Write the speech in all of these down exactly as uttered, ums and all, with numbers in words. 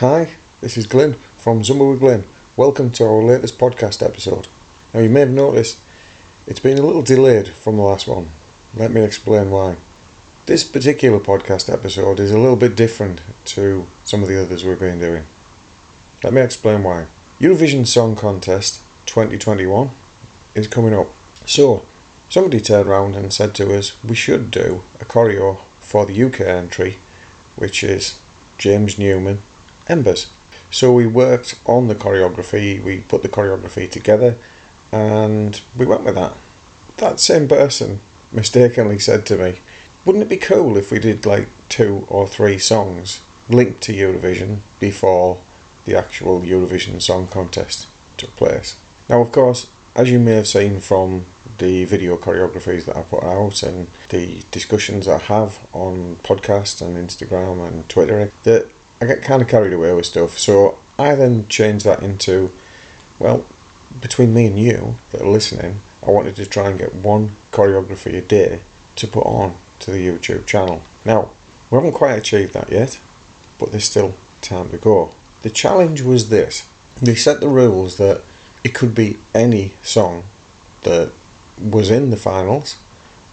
Hi, this is Glyn from Zumba with Glyn. Welcome to our latest podcast episode. Now you may have noticed it's been a little delayed from the last one. Let me explain why. This particular podcast episode is a little bit different to some of the others we've been doing. Let me explain why. Eurovision Song Contest twenty twenty-one is coming up. So, somebody turned round and said to us, we should do a choreo for the U K entry, which is James Newman, Embers. So we worked on the choreography, we put the choreography together, and we went with that. That same person mistakenly said to me, wouldn't it be cool if we did like two or three songs linked to Eurovision before the actual Eurovision Song Contest took place? Now, of course, as you may have seen from the video choreographies that I put out and the discussions that I have on podcasts and Instagram and Twitter, that I get kind of carried away with stuff. So I then changed that into, well, between me and you that are listening, I wanted to try and get one choreography a day to put on to the YouTube channel. Now, we haven't quite achieved that yet, but there's still time to go. The challenge was this. They set the rules that it could be any song that was in the finals,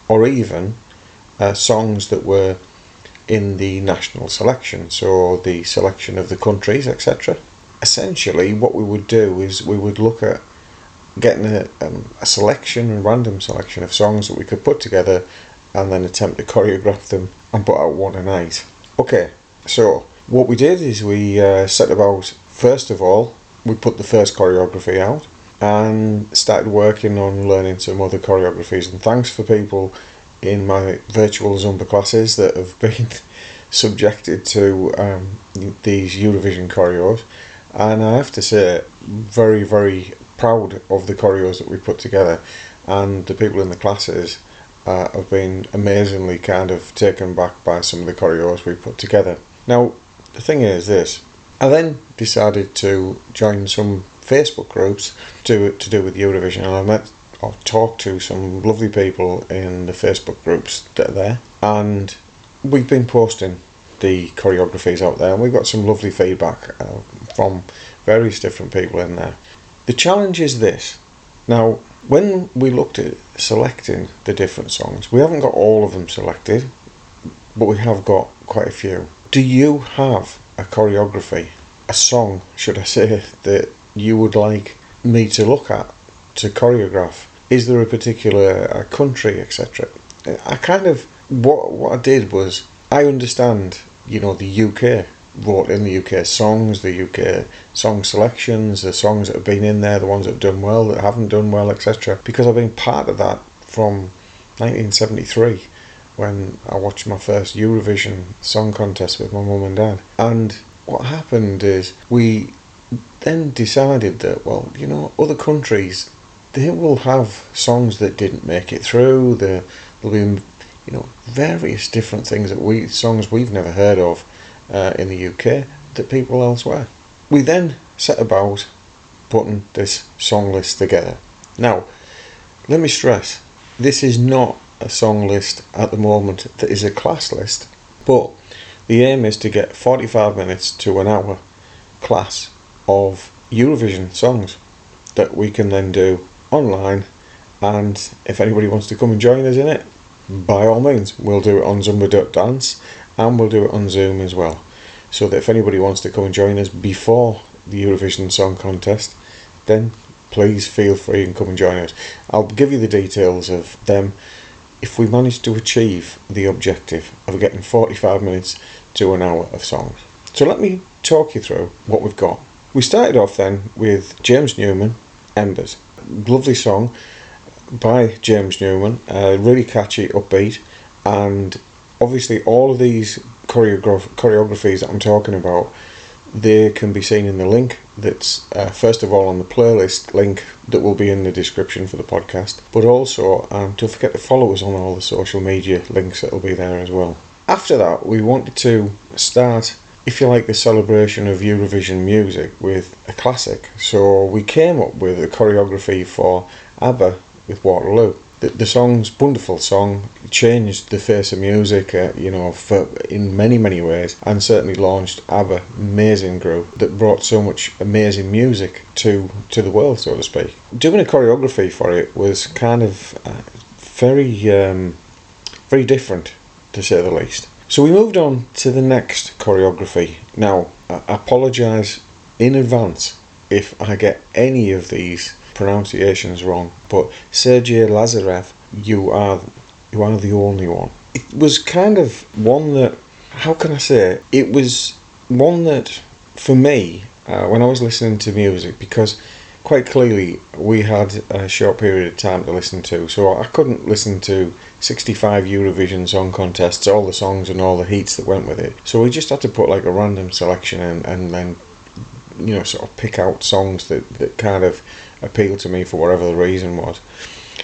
or even uh, songs that were in the national selection, so the selection of the countries, et cetera. Essentially, what we would do is we would look at getting a, um, a selection, a random selection of songs that we could put together and then attempt to choreograph them and put out one a night. Okay, so what we did is we uh, set about, first of all, we put the first choreography out and started working on learning some other choreographies, and thanks for people in my virtual Zumba classes that have been subjected to um, these Eurovision choreos, and I have to say, very very proud of the choreos that we put together, and the people in the classes uh, have been amazingly kind of taken back by some of the choreos we put together. Now the thing is this, I then decided to join some Facebook groups to to do with Eurovision, and I met or talked to some lovely people in the Facebook groups that are there, and we've been posting the choreographies out there, and we've got some lovely feedback uh, from various different people in there. The challenge is this. Now, when we looked at selecting the different songs, we haven't got all of them selected, but we have got quite a few. Do you have a choreography, a song, should I say, that you would like me to look at, to choreograph? Is there a particular uh, country, et cetera? I kind of, what what I did was, I understand, you know, the U K, wrote in the U K songs, the U K song selections, the songs that have been in there, the ones that have done well, that haven't done well, et cetera. Because I've been part of that from nineteen seventy-three, when I watched my first Eurovision Song Contest with my mum and dad. And what happened is, we then decided that, well, you know, other countries, they will have songs that didn't make it through. There will be, you know, various different things that we songs we've never heard of uh, in the U K that people elsewhere. We then set about putting this song list together. Now, let me stress, this is not a song list at the moment that is a class list, but the aim is to get forty-five minutes to an hour class of Eurovision songs that we can then do online, and if anybody wants to come and join us in it, by all means, we'll do it on Zumba dot dance, and we'll do it on Zoom as well, so that if anybody wants to come and join us before the Eurovision Song Contest, then please feel free and come and join us. I'll give you the details of them if we manage to achieve the objective of getting forty-five minutes to an hour of songs. So let me talk you through what we've got. We started off then with James Newman, Embers. Lovely song by James Newman, uh, really catchy, upbeat, and obviously all of these choreograph- choreographies that I'm talking about, they can be seen in the link that's uh, first of all on the playlist link that will be in the description for the podcast, but also um, don't forget to follow us on all the social media links that will be there as well. After that, we wanted to start, if you like, the celebration of Eurovision music with a classic. So we came up with a choreography for ABBA with Waterloo. the, the song's wonderful song, changed the face of music, uh, you know, for, in many, many ways, and certainly launched ABBA, amazing group that brought so much amazing music to, to the world, so to speak. Doing a choreography for it was kind of uh, very, um, very different, to say the least. So we moved on to the next choreography. Now, I apologise in advance if I get any of these pronunciations wrong, but Sergei Lazarev, you are you are the only one. It was kind of one that, how can I say, it was one that, for me, uh, when I was listening to music, because quite clearly we had a short period of time to listen to, so I couldn't listen to sixty-five Eurovision song contests, all the songs and all the heats that went with it, so we just had to put like a random selection in, and then, you know, sort of pick out songs that, that kind of appealed to me for whatever the reason was.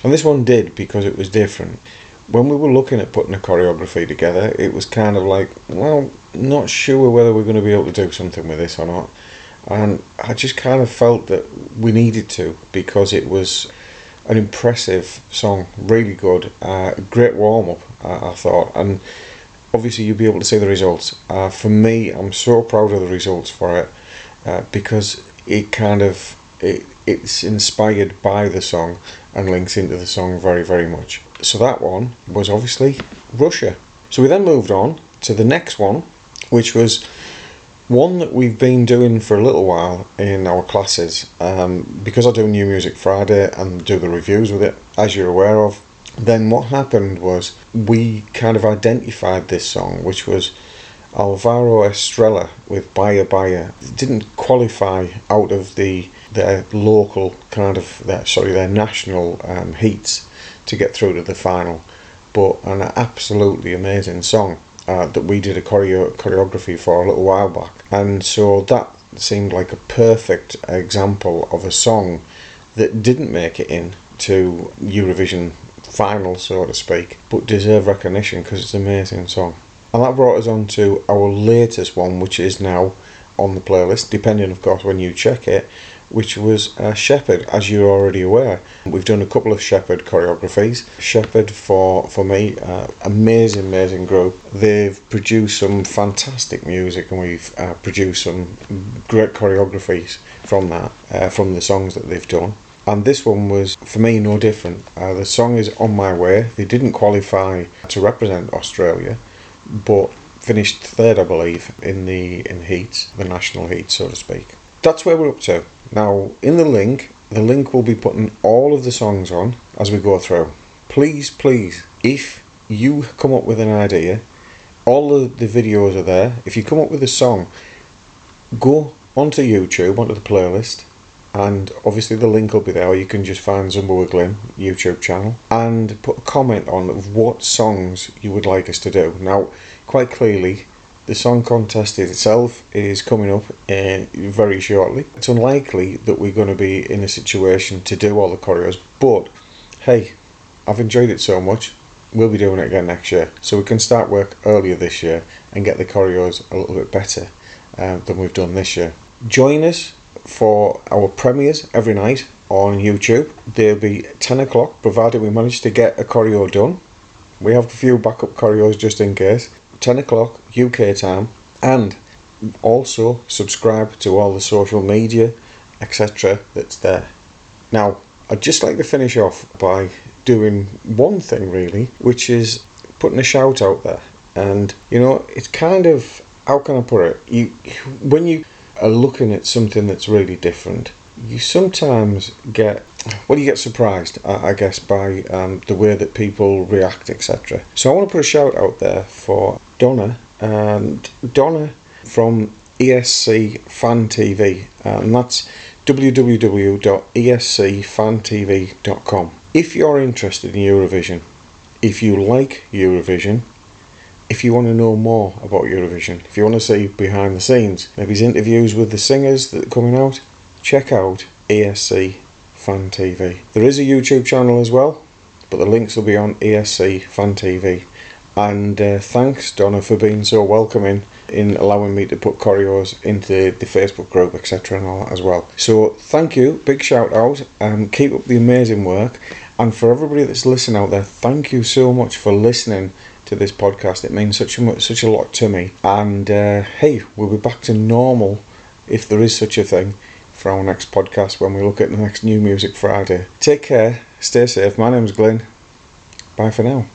And this one did, because it was different. When we were looking at putting a choreography together, it was kind of like, well, not sure whether we're going to be able to do something with this or not. And I just kind of felt that we needed to, because it was an impressive song, really good, uh, great warm-up, uh, I thought. And obviously you'll be able to see the results. Uh, for me, I'm so proud of the results for it. Uh, because it kind of it it's inspired by the song and links into the song very, very much. So that one was obviously Russia. So we then moved on to the next one, which was one that we've been doing for a little while in our classes, um, because I do New Music Friday and do the reviews with it, as you're aware of. Then what happened was we kind of identified this song, which was Alvaro Estrella with Baya Baya. Didn't qualify out of the their local kind of their, sorry their national um, heats to get through to the final, but an absolutely amazing song uh, that we did a choreo choreography for a little while back, and so that seemed like a perfect example of a song that didn't make it in to Eurovision final, so to speak, but deserved recognition because it's an amazing song. And that brought us on to our latest one, which is now on the playlist, depending, of course, when you check it, which was uh, Shepherd, as you're already aware. We've done a couple of Shepherd choreographies. Shepherd, for, for me, uh, amazing, amazing group. They've produced some fantastic music, and we've uh, produced some great choreographies from that, uh, from the songs that they've done. And this one was, for me, no different. Uh, the song is On My Way. They didn't qualify to represent Australia, but finished third, I believe, in the in heats, the national heat, so to speak. That's where we're up to. Now, in the link, the link will be putting all of the songs on as we go through. Please, please, if you come up with an idea, all of the videos are there. If you come up with a song, go onto YouTube, onto the playlist, and obviously the link will be there, or you can just find Zumba Wiglim YouTube channel and put a comment on of what songs you would like us to do. Now, quite clearly, the song contest itself is coming up uh, very shortly. It's unlikely that we're going to be in a situation to do all the choreos, but hey, I've enjoyed it so much, we'll be doing it again next year. So we can start work earlier this year and get the choreos a little bit better uh, than we've done this year. Join us for our premieres every night on YouTube. They'll be ten o'clock, provided we manage to get a choreo done. We have a few backup choreos just in case. ten o'clock U K time, and also subscribe to all the social media, et cetera that's there. Now, I'd just like to finish off by doing one thing really, which is putting a shout out there. And, you know, it's kind of, how can I put it? You, when you are looking at something that's really different, you sometimes get, well, you get surprised, I guess, by um, the way that people react, et cetera. So I want to put a shout out there for Donna, and Donna from E S C Fan T V, and that's w w w dot e s c fan t v dot com. If you're interested in Eurovision, if you like Eurovision, if you want to know more about Eurovision, if you want to see behind the scenes, maybe interviews with the singers that are coming out, check out E S C Fan T V. There is a YouTube channel as well, but the links will be on E S C Fan T V. And uh, thanks, Donna, for being so welcoming in allowing me to put choreos into the Facebook group, et cetera and all that as well. So thank you, big shout out, and um, keep up the amazing work. And for everybody that's listening out there, thank you so much for listening to this podcast. It means such a, such a lot to me. And uh, hey, we'll be back to normal, if there is such a thing, for our next podcast when we look at the next New Music Friday. Take care, stay safe. My name's Glyn. Bye for now.